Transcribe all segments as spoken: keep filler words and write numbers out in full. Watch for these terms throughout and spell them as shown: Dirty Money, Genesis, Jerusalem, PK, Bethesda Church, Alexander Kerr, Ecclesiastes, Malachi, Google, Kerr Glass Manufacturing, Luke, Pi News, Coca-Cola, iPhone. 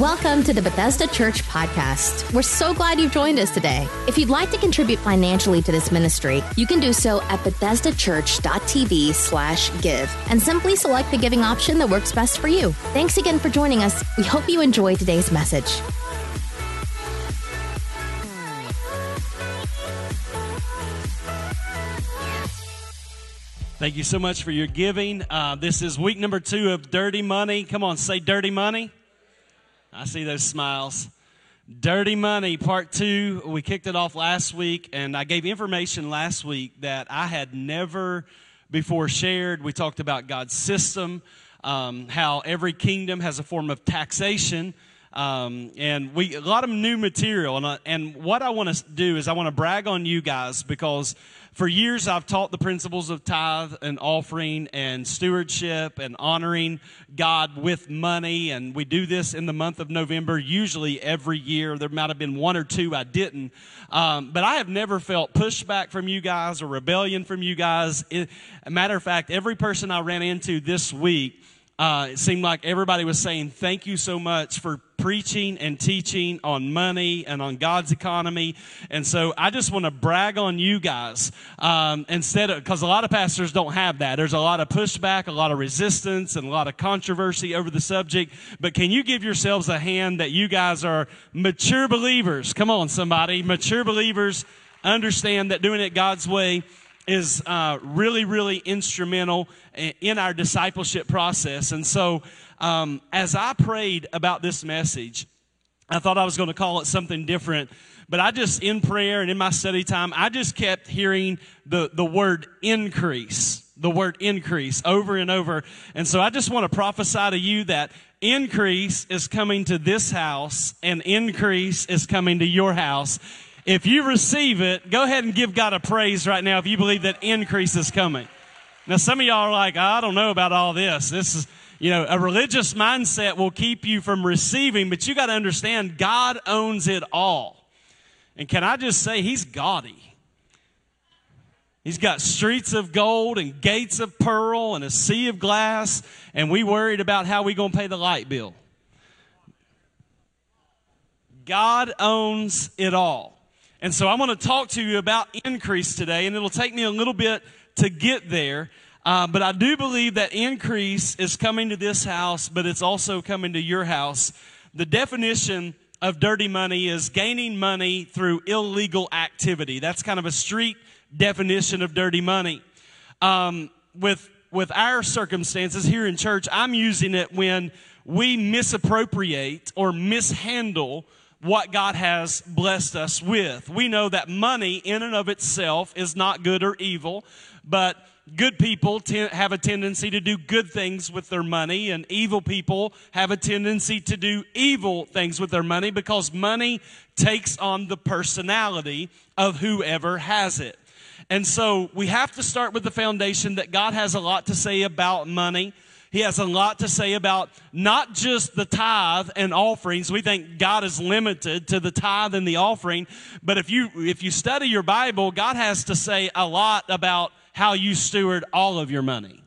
Welcome to the Bethesda Church podcast. We're so glad you've joined us today. If you'd like to contribute financially to this ministry, you can do so at bethesdachurch.tv slash give and simply select the giving option that works best for you. Thanks again for joining us. We hope you enjoy today's message. Thank you so much for your giving. Uh, this is week number two of Dirty Money. Come on, say Dirty Money. I see those smiles. Dirty Money, part two. We kicked it off last week, and I gave information last week that I had never before shared. We talked about God's system, um, how every kingdom has a form of taxation, um, and we a lot of new material. And, I, and what I want to do is I want to brag on you guys because for years, I've taught the principles of tithe and offering and stewardship and honoring God with money, and we do this in the month of November, usually every year. There might have been one or two I didn't, um, but I have never felt pushback from you guys or rebellion from you guys. It, a matter of fact, every person I ran into this week, uh, it seemed like everybody was saying, thank you so much for preaching and teaching on money and on God's economy. And so I just want to brag on you guys um, instead of, because a lot of pastors don't have that. There's a lot of pushback, a lot of resistance, and a lot of controversy over the subject. But can you give yourselves a hand that you guys are mature believers? Come on, somebody. Mature believers understand that doing it God's way is uh, really, really instrumental in our discipleship process. And so Um, as I prayed about this message, I thought I was going to call it something different, but I just, in prayer and in my study time, I just kept hearing the, the word increase, the word increase over and over. And so I just want to prophesy to you that increase is coming to this house and increase is coming to your house. If you receive it, go ahead and give God a praise right now if you believe that increase is coming. Now, some of y'all are like, I don't know about all this. This is... You know, a religious mindset will keep you from receiving, but you got to understand God owns it all. And can I just say, he's gaudy. He's got streets of gold and gates of pearl and a sea of glass, and we worried about how we going to pay the light bill. God owns it all. And so I want to talk to you about increase today, and it'll take me a little bit to get there. Uh, but I do believe that increase is coming to this house, but it's also coming to your house. The definition of dirty money is gaining money through illegal activity. That's kind of a street definition of dirty money. Um, with, with our circumstances here in church, I'm using it when we misappropriate or mishandle what God has blessed us with. We know that money in and of itself is not good or evil, but good people t- have a tendency to do good things with their money, and evil people have a tendency to do evil things with their money because money takes on the personality of whoever has it. And so we have to start with the foundation that God has a lot to say about money. He has a lot to say about not just the tithe and offerings. We think God is limited to the tithe and the offering, but if you if you study your Bible, God has to say a lot about how you steward all of your money.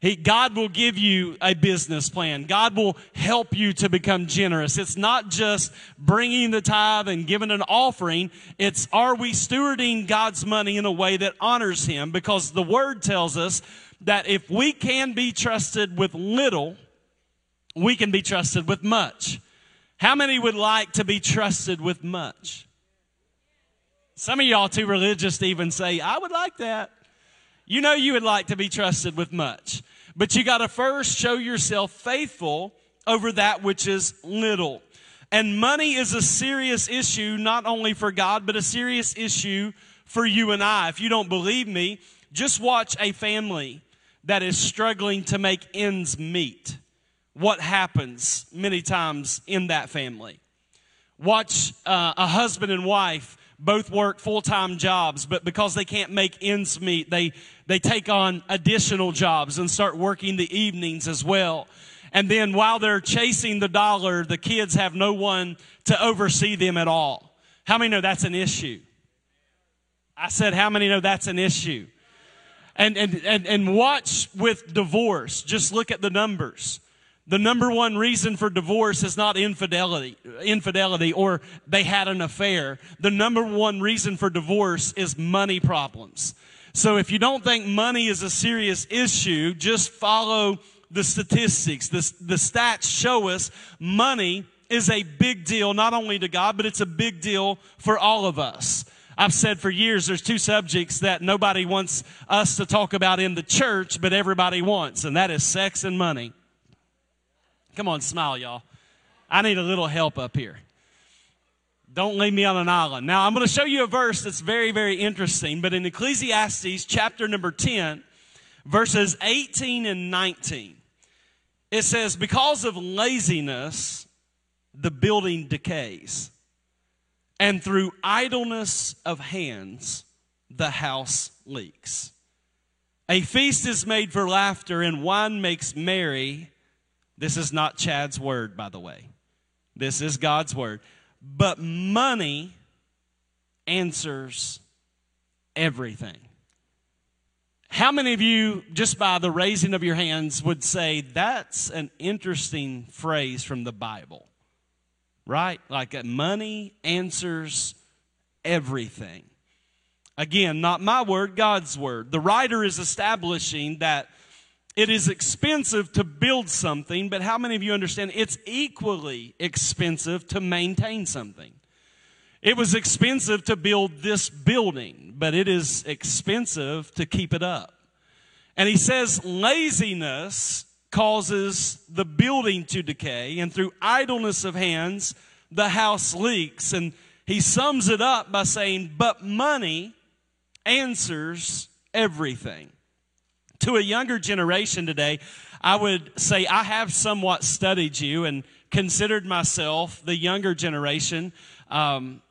He, God will give you a business plan. God will help you to become generous. It's not just bringing the tithe and giving an offering. It's, are we stewarding God's money in a way that honors him? Because the word tells us that if we can be trusted with little, we can be trusted with much. How many would like to be trusted with much? Some of y'all too religious to even say, I would like that. You know you would like to be trusted with much, but you got to first show yourself faithful over that which is little. And money is a serious issue, not only for God, but a serious issue for you and I. If you don't believe me, just watch a family that is struggling to make ends meet. What happens many times in that family? Watch uh, a husband and wife both work full-time jobs, but because they can't make ends meet, they, they take on additional jobs and start working the evenings as well. And then while they're chasing the dollar, the kids have no one to oversee them at all. How many know that's an issue? I said, how many know that's an issue? And, and, and, and watch with divorce. Just look at the numbers. The number one reason for divorce is not infidelity, infidelity or they had an affair. The number one reason for divorce is money problems. So if you don't think money is a serious issue, just follow the statistics. The, the stats show us money is a big deal, not only to God, but it's a big deal for all of us. I've said for years there's two subjects that nobody wants us to talk about in the church, but everybody wants, and that is sex and money. Come on, smile, y'all. I need a little help up here. Don't leave me on an island. Now, I'm going to show you a verse that's very, very interesting, but in Ecclesiastes chapter number ten, verses eighteen and nineteen, it says, because of laziness, the building decays, and through idleness of hands, the house leaks. A feast is made for laughter, and wine makes merry. This is not Chad's word, by the way. This is God's word. But money answers everything. How many of you, just by the raising of your hands, would say that's an interesting phrase from the Bible, right? Like that money answers everything. Again, not my word, God's word. The writer is establishing that it is expensive to build something, but how many of you understand it's equally expensive to maintain something? It was expensive to build this building, but it is expensive to keep it up. And he says laziness causes the building to decay, and through idleness of hands, the house leaks. And he sums it up by saying, but money answers everything. To a younger generation today, I would say I have somewhat studied you and considered myself the younger generation um,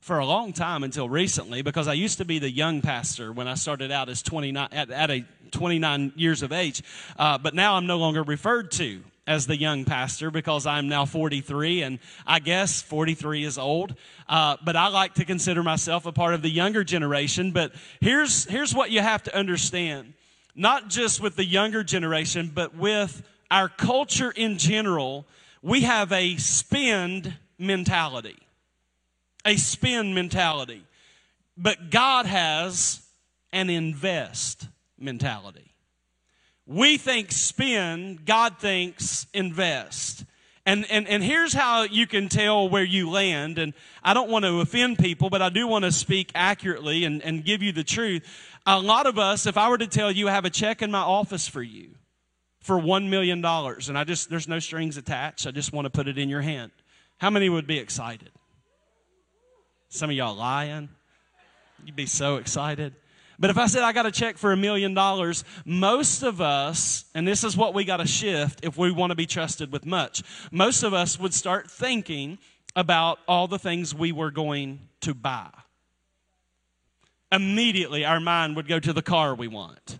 for a long time until recently, because I used to be the young pastor when I started out as twenty-nine at, at a twenty-nine years of age, uh, but now I'm no longer referred to as the young pastor because I'm now forty-three, and I guess forty-three is old, uh, but I like to consider myself a part of the younger generation. But here's here's what you have to understand. Not just with the younger generation, but with our culture in general, we have a spend mentality. A spend mentality. But God has an invest mentality. We think spend, God thinks invest. And, and, and here's how you can tell where you land. And I don't want to offend people, but I do want to speak accurately and, and give you the truth. A lot of us, if I were to tell you I have a check in my office for you for one million dollars, and I just there's no strings attached, I just want to put it in your hand, how many would be excited? Some of y'all lying. You'd be so excited. But if I said I got a check for a million dollars, most of us, and this is what we got to shift if we want to be trusted with much, most of us would start thinking about all the things we were going to buy. Immediately our mind would go to the car we want,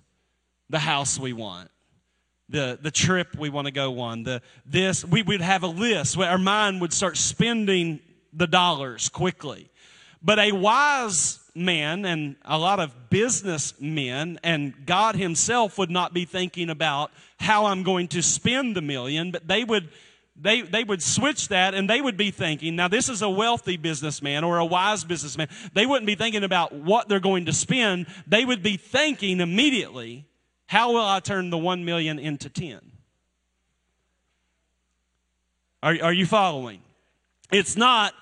the house we want, the, the trip we want to go on, the this. We would have a list where our mind would start spending the dollars quickly. But a wise man and a lot of businessmen and God himself would not be thinking about how I'm going to spend the million, but they would they they would switch that, and they would be thinking, now this is a wealthy businessman or a wise businessman. They wouldn't be thinking about what they're going to spend. They would be thinking immediately, how will I turn the one million into ten? Are, are you following? It's not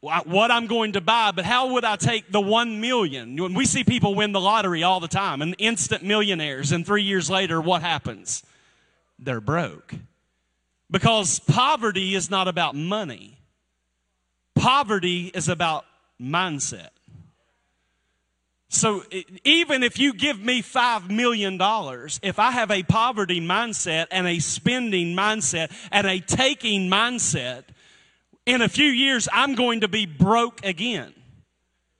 what I'm going to buy, but how would I take the one million? When we see people win the lottery all the time and instant millionaires, and three years later, what happens? They're broke. Because poverty is not about money. Poverty is about mindset. So even if you give me five million dollars, if I have a poverty mindset and a spending mindset and a taking mindset, in a few years, I'm going to be broke again.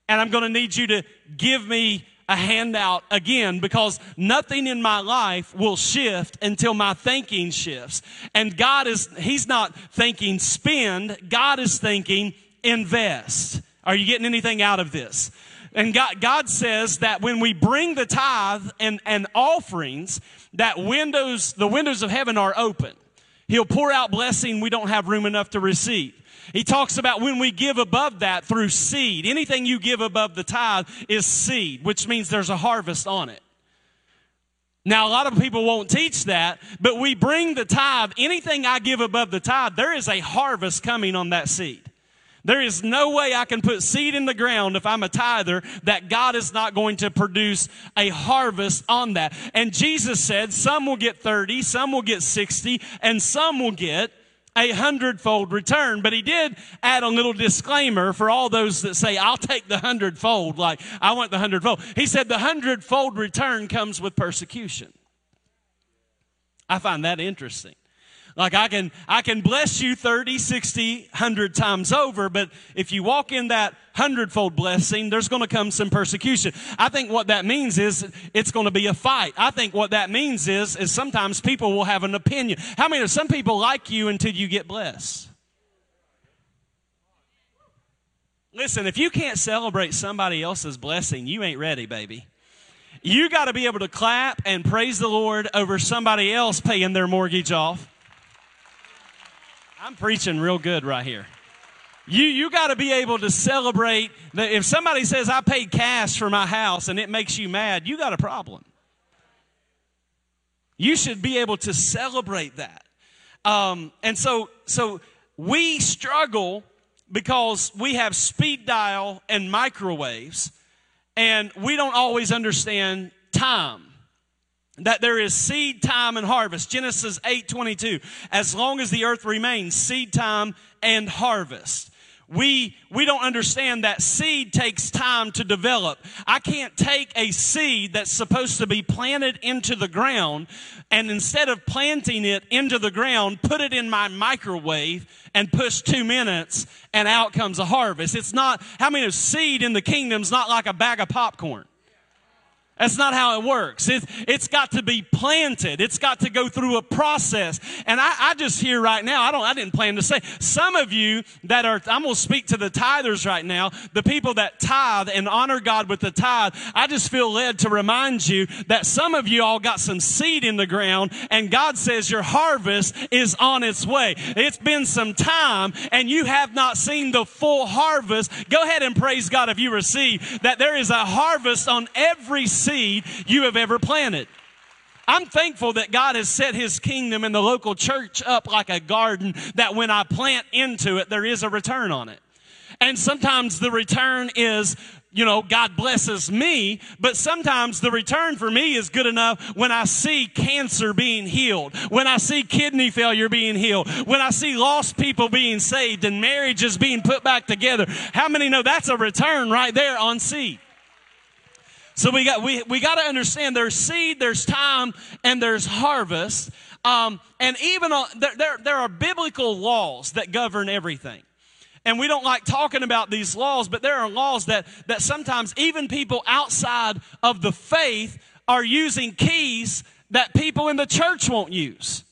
And I'm going to need you to give me a handout again, because nothing in my life will shift until my thinking shifts. And God is, he's not thinking spend. God is thinking invest. Are you getting anything out of this? And God, God says that when we bring the tithe and, and offerings, that windows, the windows of heaven are open. He'll pour out blessing we don't have room enough to receive. He talks about when we give above that through seed. Anything you give above the tithe is seed, which means there's a harvest on it. Now, a lot of people won't teach that, but we bring the tithe. Anything I give above the tithe, there is a harvest coming on that seed. There is no way I can put seed in the ground if I'm a tither that God is not going to produce a harvest on that. And Jesus said some will get thirty, some will get sixty, and some will get a hundredfold return. But he did add a little disclaimer for all those that say, I'll take the hundredfold, like I want the hundredfold. He said the hundredfold return comes with persecution. I find that interesting. Like I can, I can bless you thirty, sixty, one hundred times over, but if you walk in that hundredfold blessing, there's going to come some persecution. I think what that means is it's going to be a fight. I think what that means is, is sometimes people will have an opinion. How many of some people like you until you get blessed? Listen, if you can't celebrate somebody else's blessing, you ain't ready, baby. You got to be able to clap and praise the Lord over somebody else paying their mortgage off. I'm preaching real good right here. You, you got to be able to celebrate. That if somebody says, I paid cash for my house, and it makes you mad, you got a problem. You should be able to celebrate that. Um, and so, so we struggle because we have speed dial and microwaves, and we don't always understand time. That there is seed time and harvest. Genesis eight twenty-two. As long as the earth remains, seed time and harvest. We, we don't understand that seed takes time to develop. I can't take a seed that's supposed to be planted into the ground and instead of planting it into the ground, put it in my microwave and push two minutes and out comes a harvest. It's not, how many of seed in the kingdom is not like a bag of popcorn? That's not how it works. It, it's got to be planted. It's got to go through a process. And I, I just hear right now, I don't, I didn't plan to say, some of you that are, I'm going to speak to the tithers right now, the people that tithe and honor God with the tithe, I just feel led to remind you that some of you all got some seed in the ground and God says your harvest is on its way. It's been some time and you have not seen the full harvest. Go ahead and praise God if you receive that there is a harvest on every seed. Seed you have ever planted. I'm thankful that God has set his kingdom in the local church up like a garden that when I plant into it, there is a return on it. And sometimes the return is, you know, God blesses me, but sometimes the return for me is good enough when I see cancer being healed, when I see kidney failure being healed, when I see lost people being saved and marriages being put back together. How many know that's a return right there on seed? So we got we, we got to understand there's seed, there's time, and there's harvest. Um, and even on, there, there, there are biblical laws that govern everything. And we don't like talking about these laws, but there are laws that, that sometimes even people outside of the faith are using keys that people in the church won't use.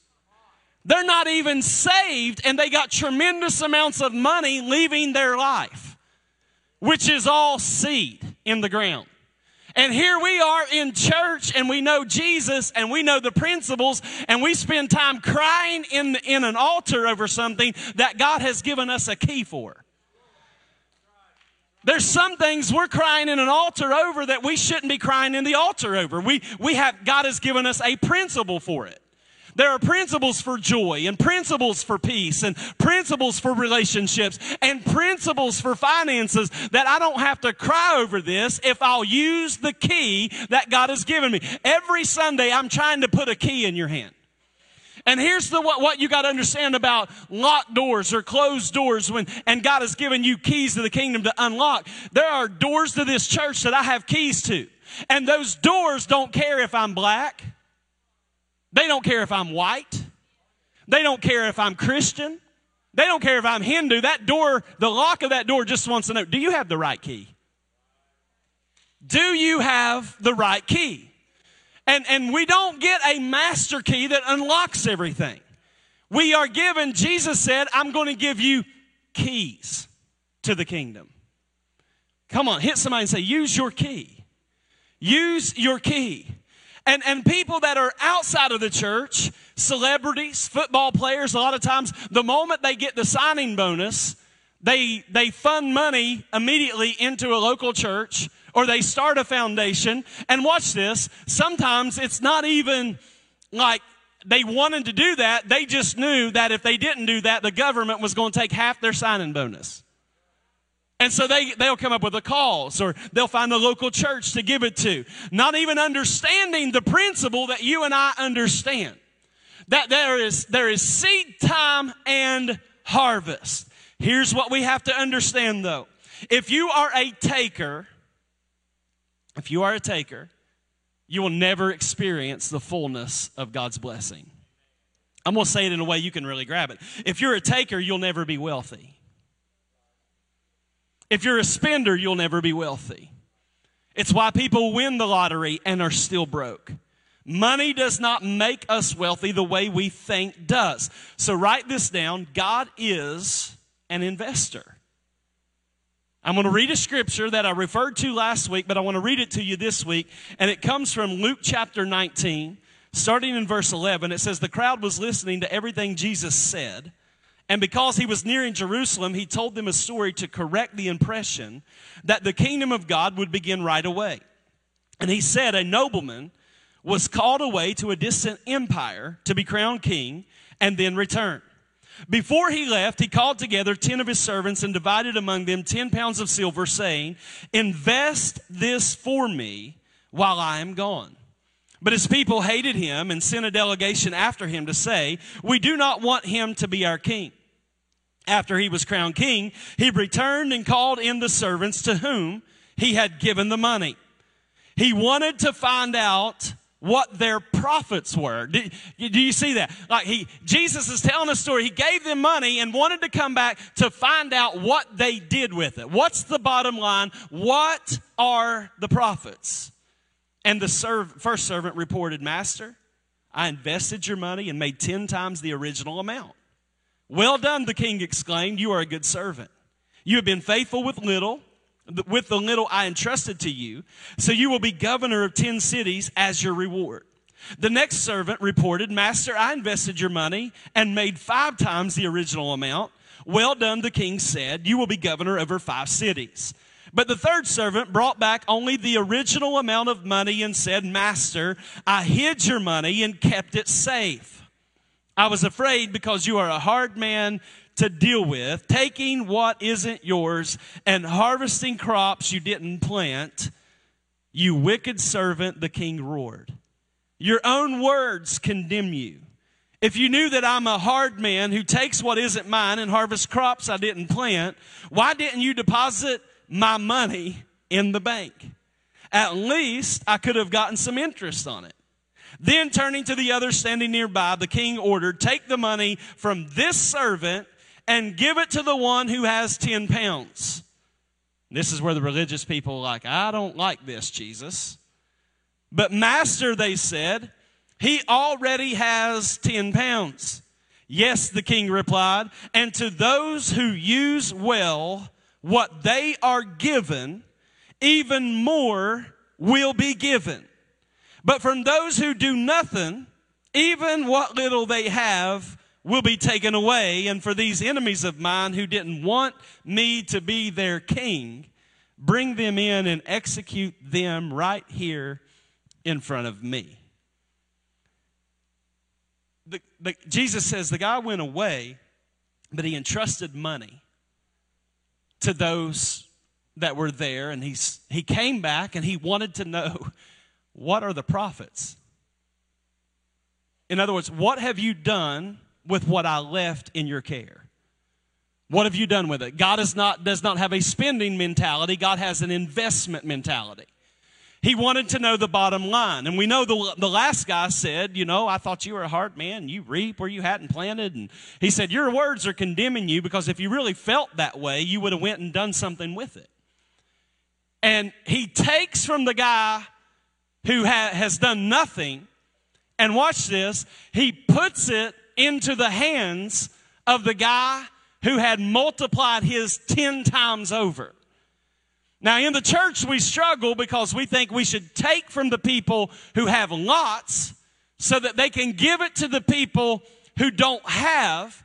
They're not even saved, and they got tremendous amounts of money leaving their life, which is all seed in the ground. And here we are in church and we know Jesus and we know the principles and we spend time crying in, in an altar over something that God has given us a key for. There's some things we're crying in an altar over that we shouldn't be crying in the altar over. We, we have, God has given us a principle for it. There are principles for joy and principles for peace and principles for relationships and principles for finances that I don't have to cry over this if I'll use the key that God has given me. Every Sunday, I'm trying to put a key in your hand. And here's the what, what you got to understand about locked doors or closed doors when and God has given you keys to the kingdom to unlock. There are doors to this church that I have keys to. And those doors don't care if I'm black. They don't care if I'm white. They don't care if I'm Christian. They don't care if I'm Hindu. That door, the lock of that door just wants to know, do you have the right key? Do you have the right key? And, and we don't get a master key that unlocks everything. We are given, Jesus said, I'm going to give you keys to the kingdom. Come on, hit somebody and say, use your key. Use your key. And, and people that are outside of the church, celebrities, football players, a lot of times, the moment they get the signing bonus, they, they fund money immediately into a local church, or they start a foundation. And watch this, sometimes it's not even like they wanted to do that. They just knew that if they didn't do that, the government was going to take half their signing bonus. And so they, they'll come up with a cause, or they'll find a local church to give it to. Not even understanding the principle that you and I understand. That there is, there is seed time and harvest. Here's what we have to understand though. If you are a taker, if you are a taker, you will never experience the fullness of God's blessing. I'm going to say it in a way you can really grab it. If you're a taker, you'll never be wealthy. If you're a spender, you'll never be wealthy. It's why people win the lottery and are still broke. Money does not make us wealthy the way we think does. So write this down. God is an investor. I'm going to read a scripture that I referred to last week, but I want to read it to you this week. And it comes from Luke chapter nineteen, starting in verse eleven. It says, the crowd was listening to everything Jesus said. And because he was nearing Jerusalem, he told them a story to correct the impression that the kingdom of God would begin right away. And he said, a nobleman was called away to a distant empire to be crowned king and then returned. Before he left, he called together ten of his servants and divided among them ten pounds of silver, saying, invest this for me while I am gone. But his people hated him and sent a delegation after him to say, we do not want him to be our king. After he was crowned king, he returned and called in the servants to whom he had given the money. He wanted to find out what their profits were. Do, do you see that? Like he, Jesus is telling a story. He gave them money and wanted to come back to find out what they did with it. What's the bottom line? What are the profits? And the serv- first servant reported, Master, I invested your money and made ten times the original amount. Well done, the king exclaimed. You are a good servant. You have been faithful with little, with the little I entrusted to you, so you will be governor of ten cities as your reward. The next servant reported, Master, I invested your money and made five times the original amount. Well done, the king said. You will be governor over five cities. But the third servant brought back only the original amount of money and said, Master, I hid your money and kept it safe. I was afraid because you are a hard man to deal with, taking what isn't yours and harvesting crops you didn't plant. You wicked servant, the king roared. Your own words condemn you. If you knew that I'm a hard man who takes what isn't mine and harvests crops I didn't plant, why didn't you deposit my money in the bank? At least I could have gotten some interest on it. Then turning to the others standing nearby, the king ordered, take the money from this servant and give it to the one who has ten pounds. This is where the religious people are like, I don't like this, Jesus. But Master, they said, he already has ten pounds. Yes, the king replied, and to those who use well what they are given, even more will be given. But from those who do nothing, even what little they have will be taken away. And for these enemies of mine who didn't want me to be their king, bring them in and execute them right here in front of me. The, the, Jesus says the guy went away, but he entrusted money to those that were there, and he's, he came back and he wanted to know, what are the profits? In other words, what have you done with what I left in your care? What have you done with it? God is not, does not have a spending mentality. God has an investment mentality. He wanted to know the bottom line. And we know the, the last guy said, you know, I thought you were a hard man. You reap where you hadn't planted. And he said, your words are condemning you, because if you really felt that way, you would have went and done something with it. And he takes from the guy who ha- has done nothing, and watch this, he puts it into the hands of the guy who had multiplied his ten times over. Now, in the church, we struggle because we think we should take from the people who have lots so that they can give it to the people who don't have.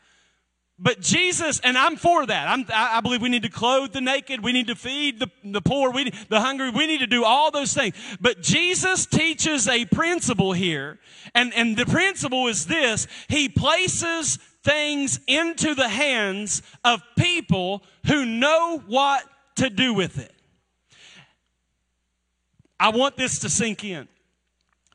But Jesus, and I'm for that. I'm, I believe we need to clothe the naked. We need to feed the, the poor, we, the hungry. We need to do all those things. But Jesus teaches a principle here, and, and the principle is this. He places things into the hands of people who know what to do with it. I want this to sink in,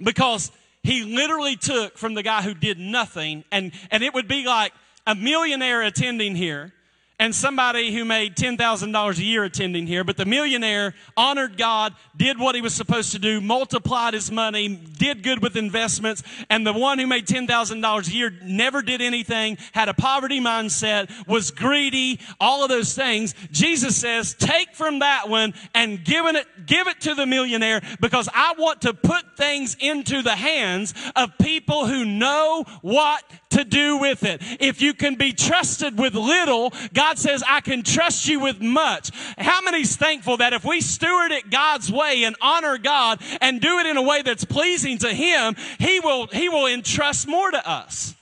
because he literally took from the guy who did nothing, and, and it would be like a millionaire attending here and somebody who made ten thousand dollars a year attending here, but the millionaire honored God, did what he was supposed to do, multiplied his money, did good with investments, and the one who made ten thousand dollars a year never did anything, had a poverty mindset, was greedy, all of those things. Jesus says, take from that one and give it, give it to the millionaire, because I want to put things into the hands of people who know what to do with it. If you can be trusted with little, God says, I can trust you with much. How many's thankful that if we steward it God's way and honor God and do it in a way that's pleasing to him, he will, he will entrust more to us.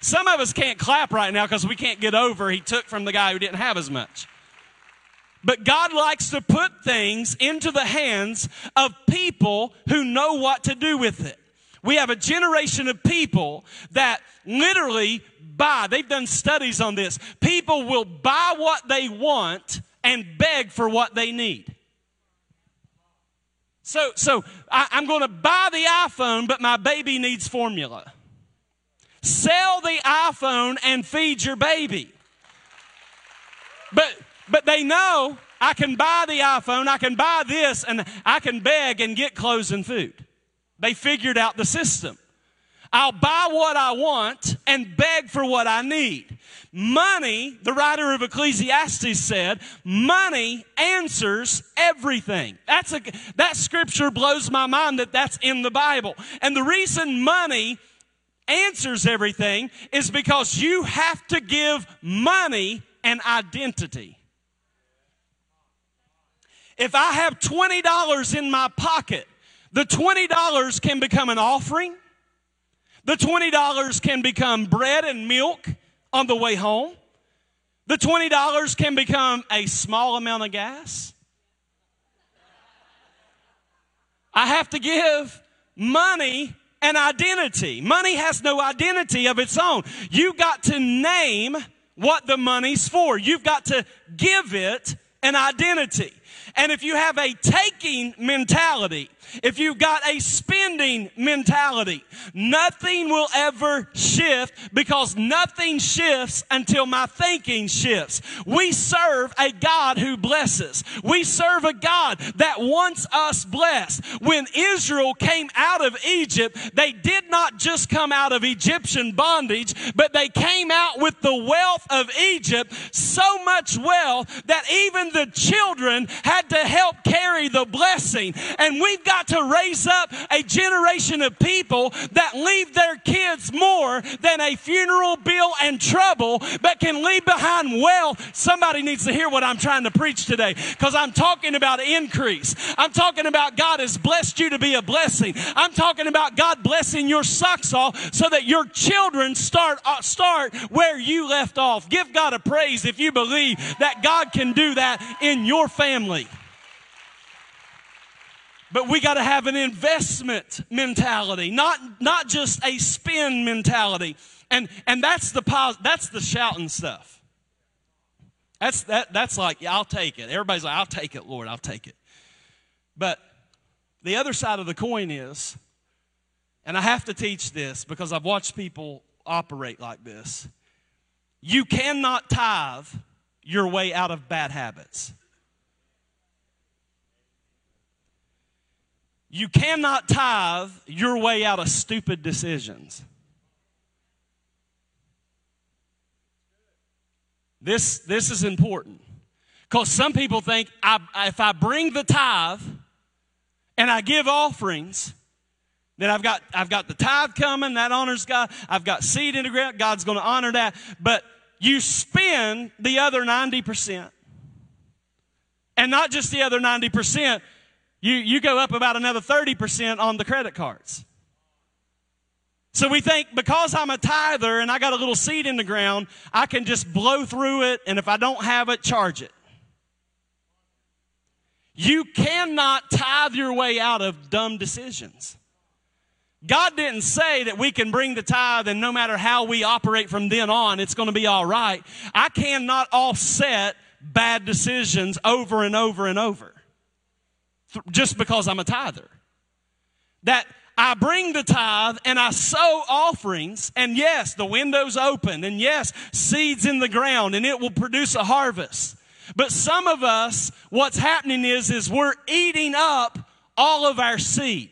Some of us can't clap right now because we can't get over he took from the guy who didn't have as much. But God likes to put things into the hands of people who know what to do with it. We have a generation of people that literally buy. They've done studies on this. People will buy what they want and beg for what they need. So, so I, I'm going to buy the iPhone, but my baby needs formula. Sell the iPhone and feed your baby. But, but they know I can buy the iPhone, I can buy this, and I can beg and get clothes and food. They figured out the system. I'll buy what I want and beg for what I need. Money, the writer of Ecclesiastes said, money answers everything. That's a, that scripture blows my mind that that's in the Bible. And the reason money answers everything is because you have to give money an identity. If I have twenty dollars in my pocket, the twenty dollars can become an offering. The twenty dollars can become bread and milk on the way home. The twenty dollars can become a small amount of gas. I have to give money an identity. Money has no identity of its own. You've got to name what the money's for. You've got to give it an identity. And if you have a taking mentality, if you've got a spending mentality, nothing will ever shift, because nothing shifts until my thinking shifts. We serve a God who blesses. We serve a God that wants us blessed. When Israel came out of Egypt, they did not just come out of Egyptian bondage, but they came out with the wealth of Egypt, so much wealth that even the children had to help carry the blessing. And we've got to raise up a generation of people that leave their kids more than a funeral bill and trouble, but can leave behind wealth. Somebody needs to hear what I'm trying to preach today, because I'm talking about increase. I'm talking about God has blessed you to be a blessing. I'm talking about God blessing your socks off so that your children start, uh, start where you left off. Give God a praise if you believe that God can do that in your family. But we got to have an investment mentality, not, not just a spend mentality. And, and that's the that's the shouting stuff. That's, that, that's like, yeah, I'll take it. Everybody's like, I'll take it, Lord, I'll take it. But the other side of the coin is, and I have to teach this because I've watched people operate like this, you cannot tithe your way out of bad habits. You cannot tithe your way out of stupid decisions. This, this is important, because some people think I, if I bring the tithe and I give offerings, then I've got, I've got the tithe coming, that honors God. I've got seed in the ground, God's going to honor that. But you spend the other ninety percent And not just the other ninety percent, you, you go up about another thirty percent on the credit cards. So we think because I'm a tither and I got a little seed in the ground, I can just blow through it, and if I don't have it, charge it. You cannot tithe your way out of dumb decisions. God didn't say that we can bring the tithe and no matter how we operate from then on, it's going to be all right. I cannot offset bad decisions over and over and over just because I'm a tither. That I bring the tithe and I sow offerings, and yes, the window's open, and yes, seeds in the ground, and it will produce a harvest. But some of us, what's happening is, is we're eating up all of our seed.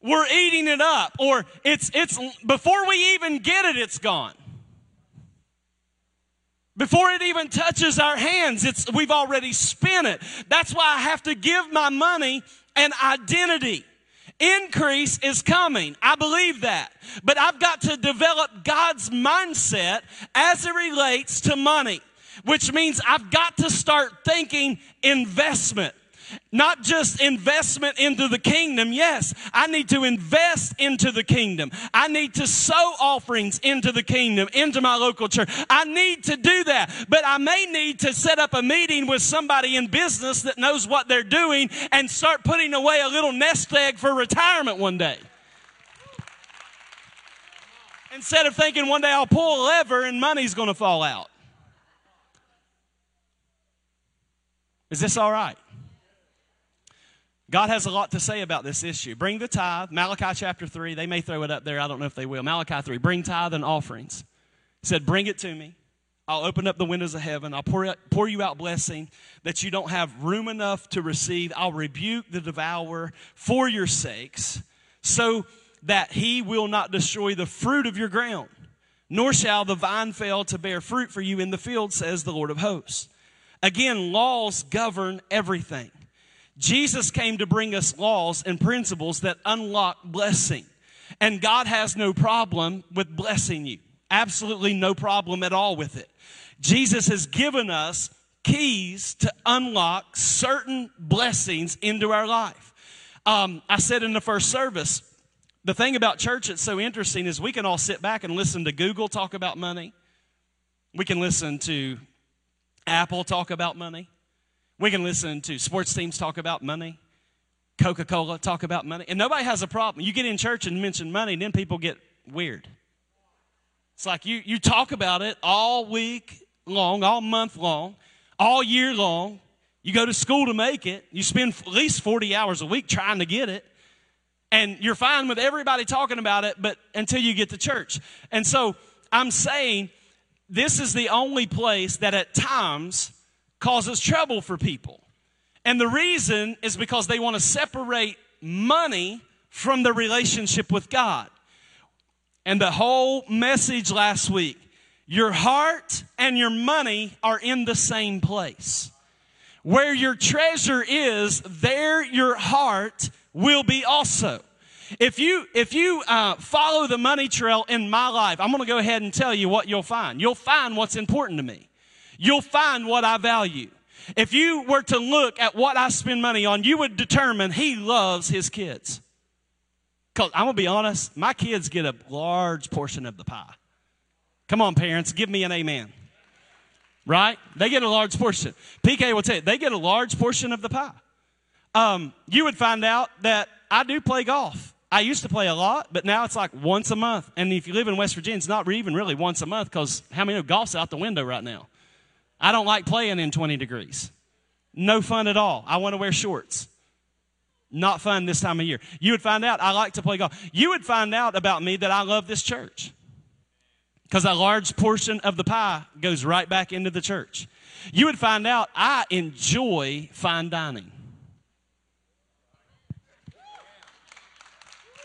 We're eating it up, or it's, it's before we even get it, it's gone. Before it even touches our hands, it's, we've already spent it. That's why I have to give my money an identity. Increase is coming. I believe that. But I've got to develop God's mindset as it relates to money, which means I've got to start thinking investment. Not just investment into the kingdom. Yes, I need to invest into the kingdom. I need to sow offerings into the kingdom, into my local church. I need to do that. But I may need to set up a meeting with somebody in business that knows what they're doing and start putting away a little nest egg for retirement one day. Instead of thinking one day I'll pull a lever and money's going to fall out. Is this all right? God has a lot to say about this issue. Bring the tithe, Malachi chapter three. They may throw it up there. I don't know if they will. Malachi three, bring tithe and offerings. He said, bring it to me. I'll open up the windows of heaven. I'll pour, out, pour you out blessing that you don't have room enough to receive. I'll rebuke the devourer for your sakes so that he will not destroy the fruit of your ground, nor shall the vine fail to bear fruit for you in the field, says the Lord of hosts. Again, laws govern everything. Jesus came to bring us laws and principles that unlock blessing. And God has no problem with blessing you. Absolutely no problem at all with it. Jesus has given us keys to unlock certain blessings into our life. Um, I said in the first service, the thing about church that's so interesting is we can all sit back and listen to Google talk about money. We can listen to Apple talk about money. We can listen to sports teams talk about money, Coca-Cola talk about money, and nobody has a problem. You get in church and mention money, and then people get weird. It's like you, you talk about it all week long, all month long, all year long. You go to school to make it. You spend at least forty hours a week trying to get it, and you're fine with everybody talking about it, but until you get to church. And so I'm saying this is the only place that at times causes trouble for people. And the reason is because they want to separate money from their relationship with God. And the whole message last week, your heart and your money are in the same place. Where your treasure is, there your heart will be also. If you, if you uh, follow the money trail in my life, I'm going to go ahead and tell you what you'll find. You'll find what's important to me. You'll find what I value. If you were to look at what I spend money on, you would determine he loves his kids. Because I'm going to be honest, my kids get a large portion of the pie. Come on, parents, give me an amen. Right? They get a large portion. P K will tell you, they get a large portion of the pie. Um, you would find out that I do play golf. I used to play a lot, but now it's like once a month. And if you live in West Virginia, it's not even really once a month because how many of golf's out the window right now? I don't like playing in twenty degrees. No fun at all. I want to wear shorts. Not fun this time of year. You would find out I like to play golf. You would find out about me that I love this church because a large portion of the pie goes right back into the church. You would find out I enjoy fine dining.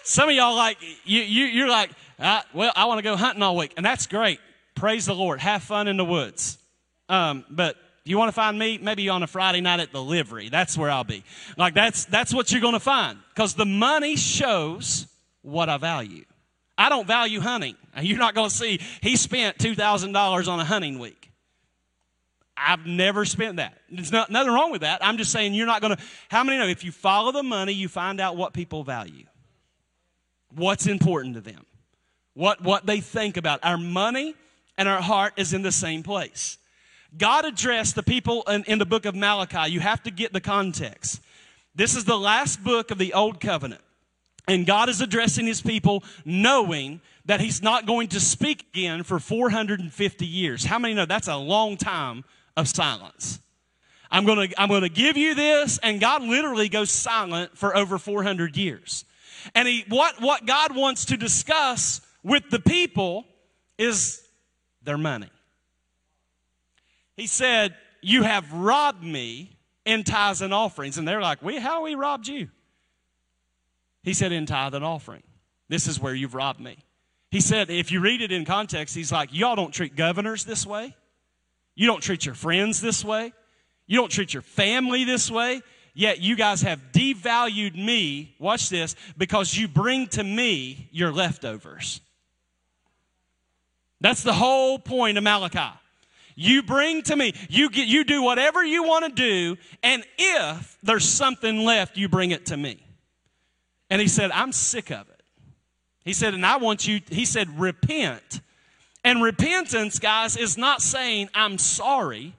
Some of y'all like, you, you, you're like, I, well, I want to go hunting all week, and that's great. Praise the Lord. Have fun in the woods. Um, but you want to find me, maybe on a Friday night at the livery. That's where I'll be. Like that's, that's what you're going to find because the money shows what I value. I don't value hunting. You're not going to see he spent two thousand dollars on a hunting week. I've never spent that. There's not, nothing wrong with that. I'm just saying you're not going to. How many know if you follow the money, you find out what people value, what's important to them, what, what they think about. Our money and our heart is in the same place. God addressed the people in, in the book of Malachi. You have to get the context. This is the last book of the Old Covenant. And God is addressing his people knowing that he's not going to speak again for four hundred fifty years. How many know that's a long time of silence? I'm going to I'm going to give you this, and God literally goes silent for over four hundred years. And he what what God wants to discuss with the people is their money. He said, "You have robbed me in tithes and offerings." And they're like, "We how we robbed you?" He said, "In tithe and offering. This is where you've robbed me." He said, if you read it in context, he's like, y'all don't treat governors this way. You don't treat your friends this way. You don't treat your family this way. Yet you guys have devalued me, watch this, because you bring to me your leftovers. That's the whole point of Malachi. You bring to me, you, get, you do whatever you want to do, and if there's something left, you bring it to me. And he said, I'm sick of it. He said, and I want you, he said, repent. And repentance, guys, is not saying I'm sorry.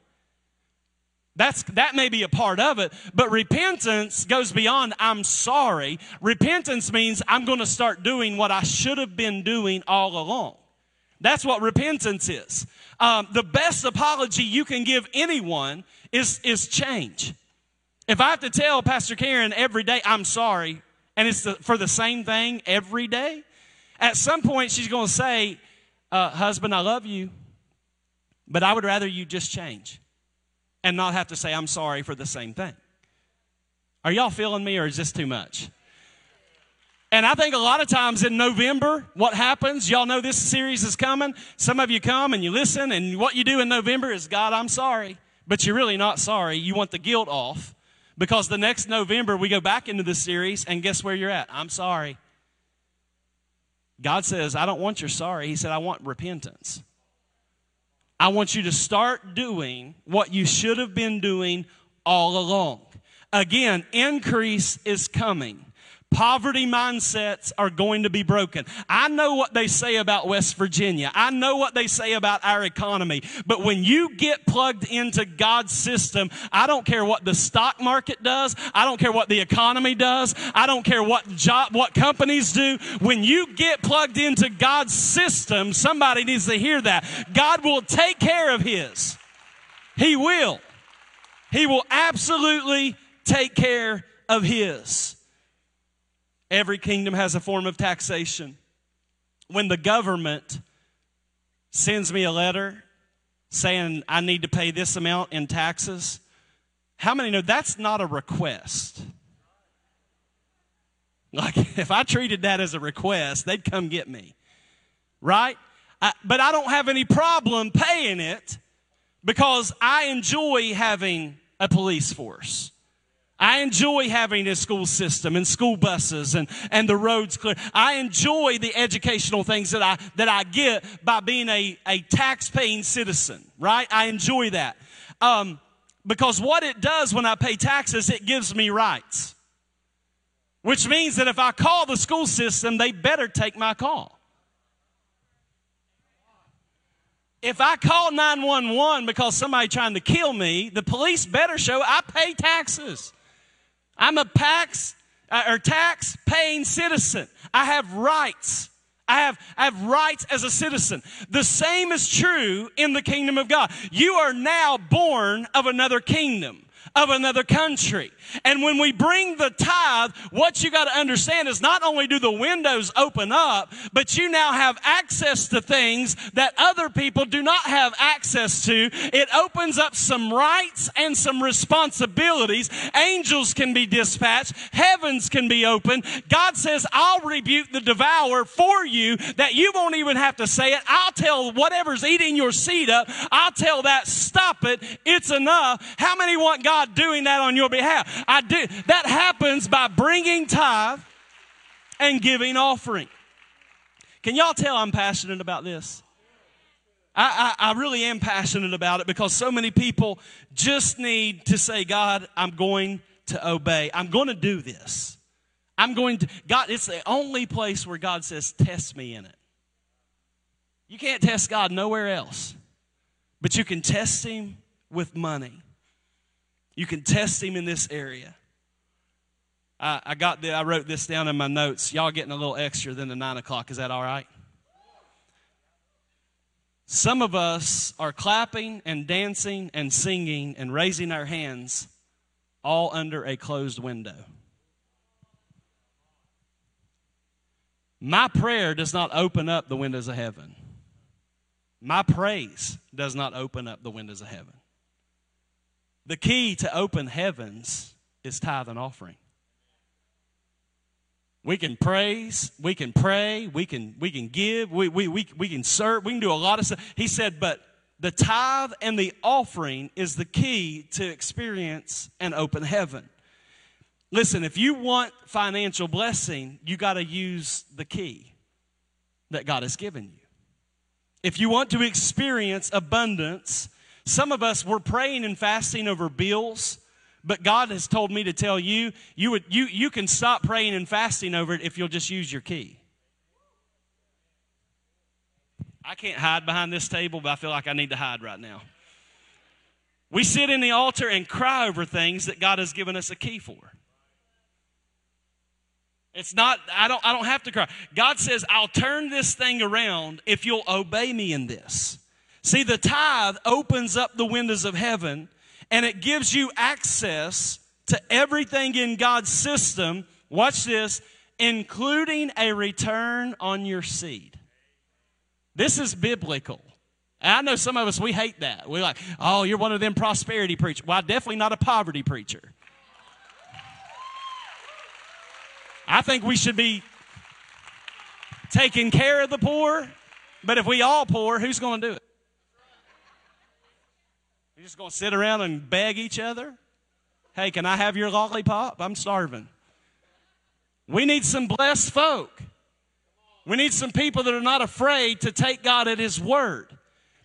That's, that may be a part of it, but repentance goes beyond I'm sorry. Repentance means I'm going to start doing what I should have been doing all along. That's what repentance is. Um, the best apology you can give anyone is, is change. If I have to tell Pastor Karen every day I'm sorry, and it's the, for the same thing every day, at some point she's going to say, uh, husband, I love you, but I would rather you just change and not have to say I'm sorry for the same thing. Are y'all feeling me, or is this too much? And I think a lot of times in November, what happens, y'all know this series is coming. Some of you come and you listen, and what you do in November is, God, I'm sorry. But you're really not sorry. You want the guilt off. Because the next November, we go back into this series, and guess where you're at? I'm sorry. God says, I don't want your sorry. He said, I want repentance. I want you to start doing what you should have been doing all along. Again, increase is coming. Poverty mindsets are going to be broken. I know what they say about West Virginia. I know what they say about our economy. But when you get plugged into God's system, I don't care what the stock market does. I don't care what the economy does. I don't care what job, what companies do. When you get plugged into God's system, somebody needs to hear that. God will take care of his. He will. He will absolutely take care of his. Every kingdom has a form of taxation. When the government sends me a letter saying I need to pay this amount in taxes, how many know that's not a request? Like, if I treated that as a request, they'd come get me, right? I, but I don't have any problem paying it because I enjoy having a police force. I enjoy having a school system and school buses and, and the roads clear. I enjoy the educational things that I, that I get by being a, a tax-paying citizen, right? I enjoy that. Um, because what it does when I pay taxes, it gives me rights. Which means that if I call the school system, they better take my call. If I call nine one one because somebody's trying to kill me, the police better show I pay taxes. I'm a tax uh, or tax-paying citizen. I have rights. I have, I have rights as a citizen. The same is true in the kingdom of God. You are now born of another kingdom, of another country. And when we bring the tithe, what you got to understand is not only do the windows open up, but you now have access to things that other people do not have access to. It opens up some rights and some responsibilities. Angels can be dispatched. Heavens can be opened. God says, I'll rebuke the devourer for you that you won't even have to say it. I'll tell whatever's eating your seed up. I'll tell that, stop it. It's enough. How many want God doing that on your behalf? I do. That happens by bringing tithe and giving offering. Can y'all tell I'm passionate about this? I, I, I really am passionate about it because so many people just need to say, God, I'm going to obey. I'm going to do this. I'm going to, God, it's the only place where God says, test me in it. You can't test God nowhere else, but you can test him with money. You can test him in this area. I, I got the, I wrote this down in my notes. Y'all getting a little extra than the nine o'clock. Is that all right? Some of us are clapping and dancing and singing and raising our hands all under a closed window. My prayer does not open up the windows of heaven. My praise does not open up the windows of heaven. The key to open heavens is tithe and offering. We can praise, we can pray, we can, we can give, we, we, we, we can serve, we can do a lot of stuff. He said, but the tithe and the offering is the key to experience an open heaven. Listen, if you want financial blessing, you got to use the key that God has given you. If you want to experience abundance, some of us, we're praying and fasting over bills, but God has told me to tell you, you, would, you, you can stop praying and fasting over it if you'll just use your key. I can't hide behind this table, but I feel like I need to hide right now. We sit in the altar and cry over things that God has given us a key for. It's not, I don't, I don't have to cry. God says, I'll turn this thing around if you'll obey me in this. See, the tithe opens up the windows of heaven, and it gives you access to everything in God's system, watch this, including a return on your seed. This is biblical. And I know some of us, we hate that. We're like, oh, you're one of them prosperity preachers. Well, I'm definitely not a poverty preacher. I think we should be taking care of the poor, but if we all poor, who's going to do it? You're just going to sit around and beg each other? Hey, can I have your lollipop? I'm starving. We need some blessed folk. We need some people that are not afraid to take God at his word,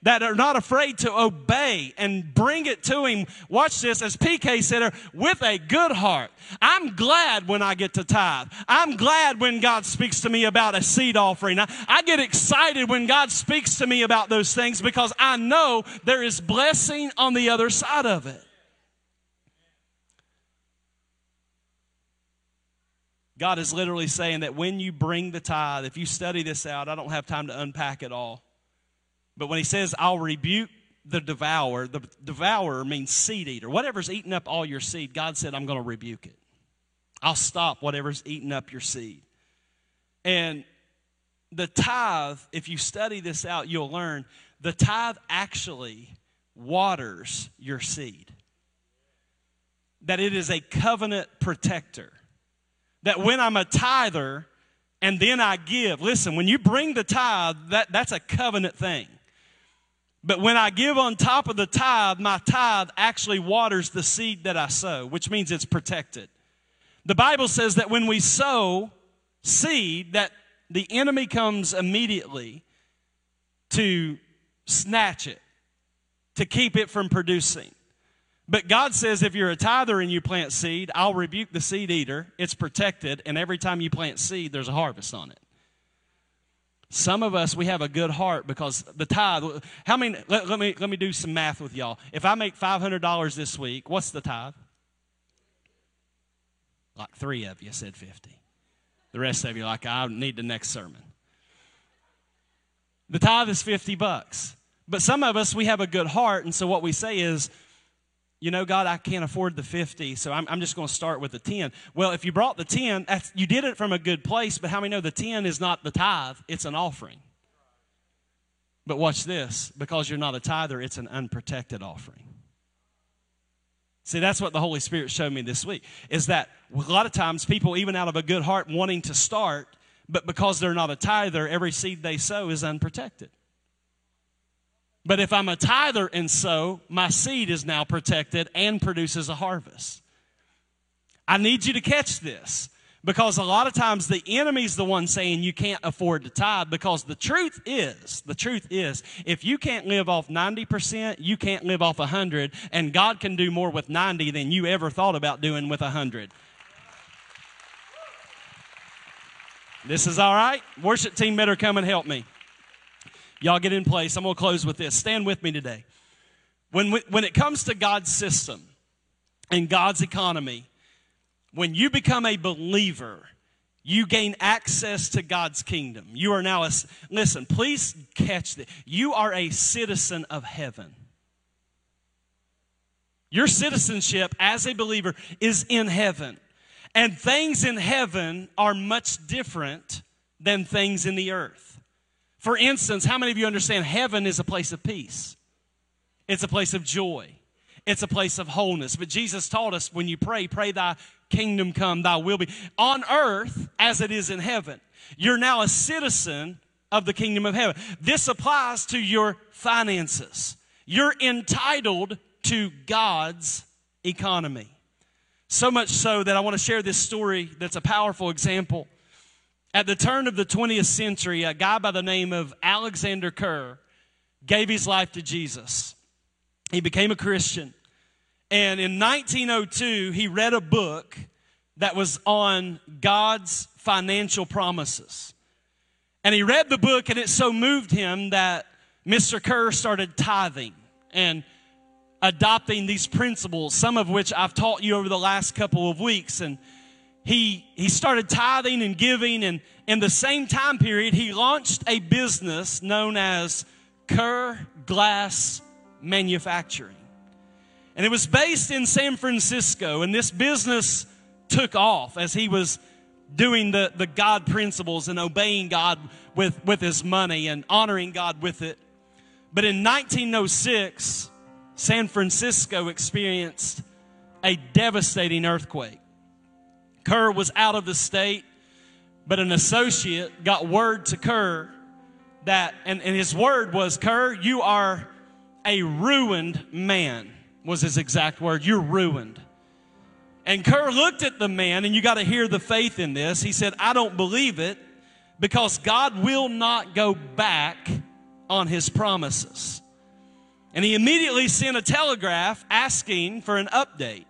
that are not afraid to obey and bring it to him. Watch this, as P K said, with a good heart. I'm glad when I get to tithe. I'm glad when God speaks to me about a seed offering. I, I get excited when God speaks to me about those things because I know there is blessing on the other side of it. God is literally saying that when you bring the tithe, if you study this out, I don't have time to unpack it all. But when he says, I'll rebuke the devourer, the devourer means seed eater. Whatever's eating up all your seed, God said, I'm going to rebuke it. I'll stop whatever's eating up your seed. And the tithe, if you study this out, you'll learn the tithe actually waters your seed. That it is a covenant protector. That when I'm a tither, and then I give. Listen, when you bring the tithe, that, that's a covenant thing. But when I give on top of the tithe, my tithe actually waters the seed that I sow, which means it's protected. The Bible says that when we sow seed, that the enemy comes immediately to snatch it, to keep it from producing. But God says if you're a tither and you plant seed, I'll rebuke the seed eater. It's protected, and every time you plant seed, there's a harvest on it. Some of us, we have a good heart because the tithe, how many, let, let me, let me do some math with y'all. If I make five hundred dollars this week, what's the tithe? Like three of you said fifty. The rest of you are like, I need the next sermon. The tithe is fifty bucks. But some of us, we have a good heart, and so what we say is, you know, God, I can't afford the fifty, so I'm, I'm just going to start with the ten. Well, if you brought the ten, that's, you did it from a good place, but how many know the ten is not the tithe, it's an offering. But watch this, because you're not a tither, it's an unprotected offering. See, that's what the Holy Spirit showed me this week, is that a lot of times people, even out of a good heart, wanting to start, but because they're not a tither, every seed they sow is unprotected. But if I'm a tither and sow, my seed is now protected and produces a harvest. I need you to catch this Because a lot of times the enemy's the one saying you can't afford to tithe, because the truth is, the truth is, if you can't live off ninety percent, you can't live off one hundred, and God can do more with ninety than you ever thought about doing with one hundred. This is all right? Worship team better come and help me. Y'all get in place. I'm going to close with this. Stand with me today. When, we, when it comes to God's system and God's economy, when you become a believer, you gain access to God's kingdom. You are now a, listen, please catch this. You are a citizen of heaven. Your citizenship as a believer is in heaven. And things in heaven are much different than things in the earth. For instance, how many of you understand heaven is a place of peace? It's a place of joy. It's a place of wholeness. But Jesus taught us when you pray, pray thy kingdom come, thy will be. On earth as it is in heaven. You're now a citizen of the kingdom of heaven. This applies to your finances. You're entitled to God's economy. So much so that I want to share this story that's a powerful example. At the turn of the twentieth century, a guy by the name of Alexander Kerr gave his life to Jesus. He became a Christian, and in nineteen oh two, he read a book that was on God's financial promises. And he read the book, and it so moved him that Mister Kerr started tithing and adopting these principles, some of which I've taught you over the last couple of weeks. And he, he started tithing and giving, and in the same time period, he launched a business known as Kerr Glass Manufacturing. And it was based in San Francisco, and this business took off as he was doing the, the God principles and obeying God with, with his money and honoring God with it. But in nineteen oh six, San Francisco experienced a devastating earthquake. Kerr was out of the state, but an associate got word to Kerr that, and, and his word was, "Kerr, you are a ruined man," was his exact word. "You're ruined." And Kerr looked at the man, and you got to hear the faith in this. He said, "I don't believe it, because God will not go back on his promises." And he immediately sent a telegraph asking for an update.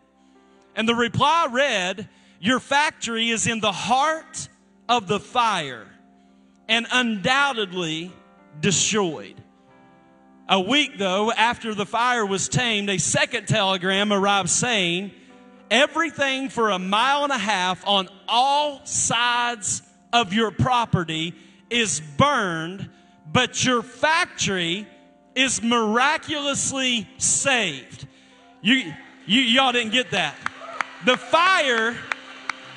And the reply read, "Your factory is in the heart of the fire and undoubtedly destroyed." A week, though, after the fire was tamed, a second telegram arrived saying, "Everything for a mile and a half on all sides of your property is burned, but your factory is miraculously saved." You, you, y'all didn't get that. The fire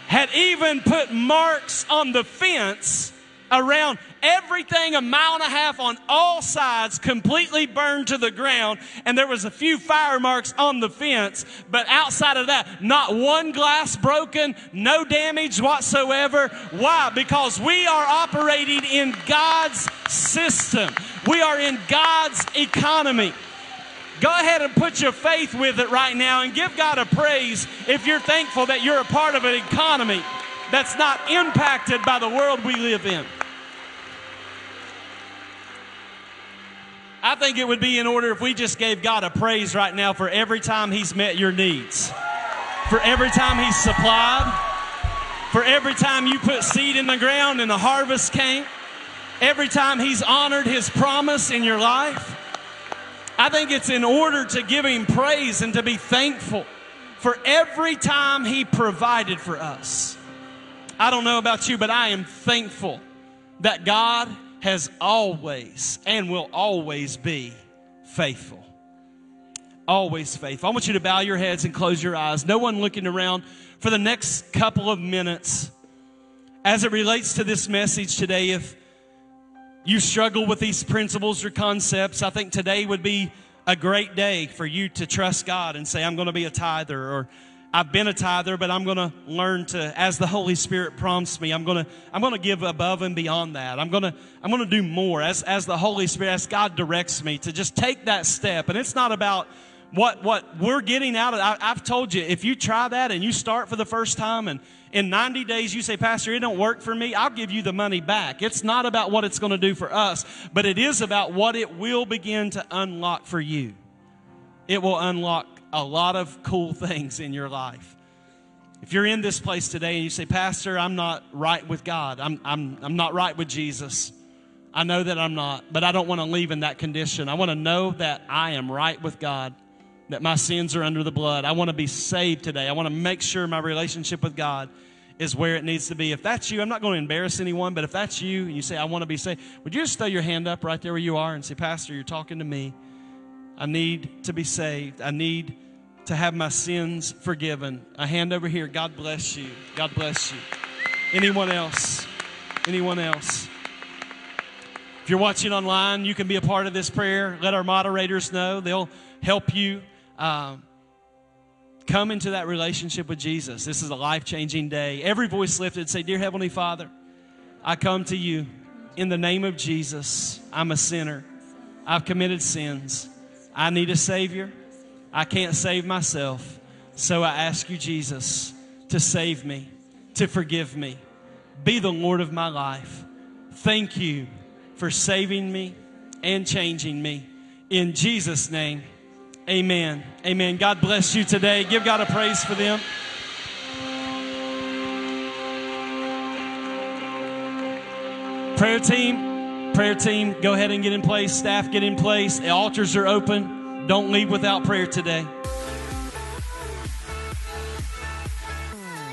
had even put marks on the fence around everything, a mile and a half on all sides, completely burned to the ground, and there was a few fire marks on the fence, but outside of that, not one glass broken, no damage whatsoever. Why? Because we are operating in God's system. We are in God's economy. Go ahead and put your faith with it right now and give God a praise if you're thankful that you're a part of an economy that's not impacted by the world we live in. I think it would be in order if we just gave God a praise right now for every time he's met your needs, for every time he's supplied, for every time you put seed in the ground and the harvest came, every time he's honored his promise in your life. I think it's in order to give him praise and to be thankful for every time he provided for us. I don't know about you, but I am thankful that God has always and will always be faithful. Always faithful. I want you to bow your heads and close your eyes. No one looking around for the next couple of minutes. As it relates to this message today, if you struggle with these principles or concepts, I think today would be a great day for you to trust God and say, "I'm going to be a tither," or "I've been a tither, but I'm going to learn to, as the Holy Spirit prompts me, I'm going to, I'm going to give above and beyond that. I'm going to, I'm going to do more as, as the Holy Spirit, as God directs me to just take that step." And it's not about What what we're getting out of, I, I've told you, if you try that and you start for the first time and in ninety days you say, Pastor, it don't work for me, I'll give you the money back. It's not about what it's going to do for us, but it is about what it will begin to unlock for you. It will unlock a lot of cool things in your life. If you're in this place today and you say, Pastor, I'm not right with God. I'm, I'm, I'm not right with Jesus. I know that I'm not, but I don't want to leave in that condition. I want to know that I am right with God, that my sins are under the blood. I want to be saved today. I want to make sure my relationship with God is where it needs to be. If that's you, I'm not going to embarrass anyone, but if that's you and you say, I want to be saved, would you just throw your hand up right there where you are and say, Pastor, you're talking to me. I need to be saved. I need to have my sins forgiven. A hand over here. God bless you. God bless you. Anyone else? Anyone else? If you're watching online, you can be a part of this prayer. Let our moderators know. They'll help you uh, come into that relationship with Jesus. This is a life-changing day. Every voice lifted, say, Dear Heavenly Father, I come to you in the name of Jesus. I'm a sinner. I've committed sins. I need a Savior. I can't save myself. So I ask you, Jesus, to save me, to forgive me. Be the Lord of my life. Thank you for saving me and changing me. In Jesus' name, amen. Amen. God bless you today. Give God a praise for them. Prayer team, prayer team, go ahead and get in place. Staff, get in place. The altars are open. Don't leave without prayer today.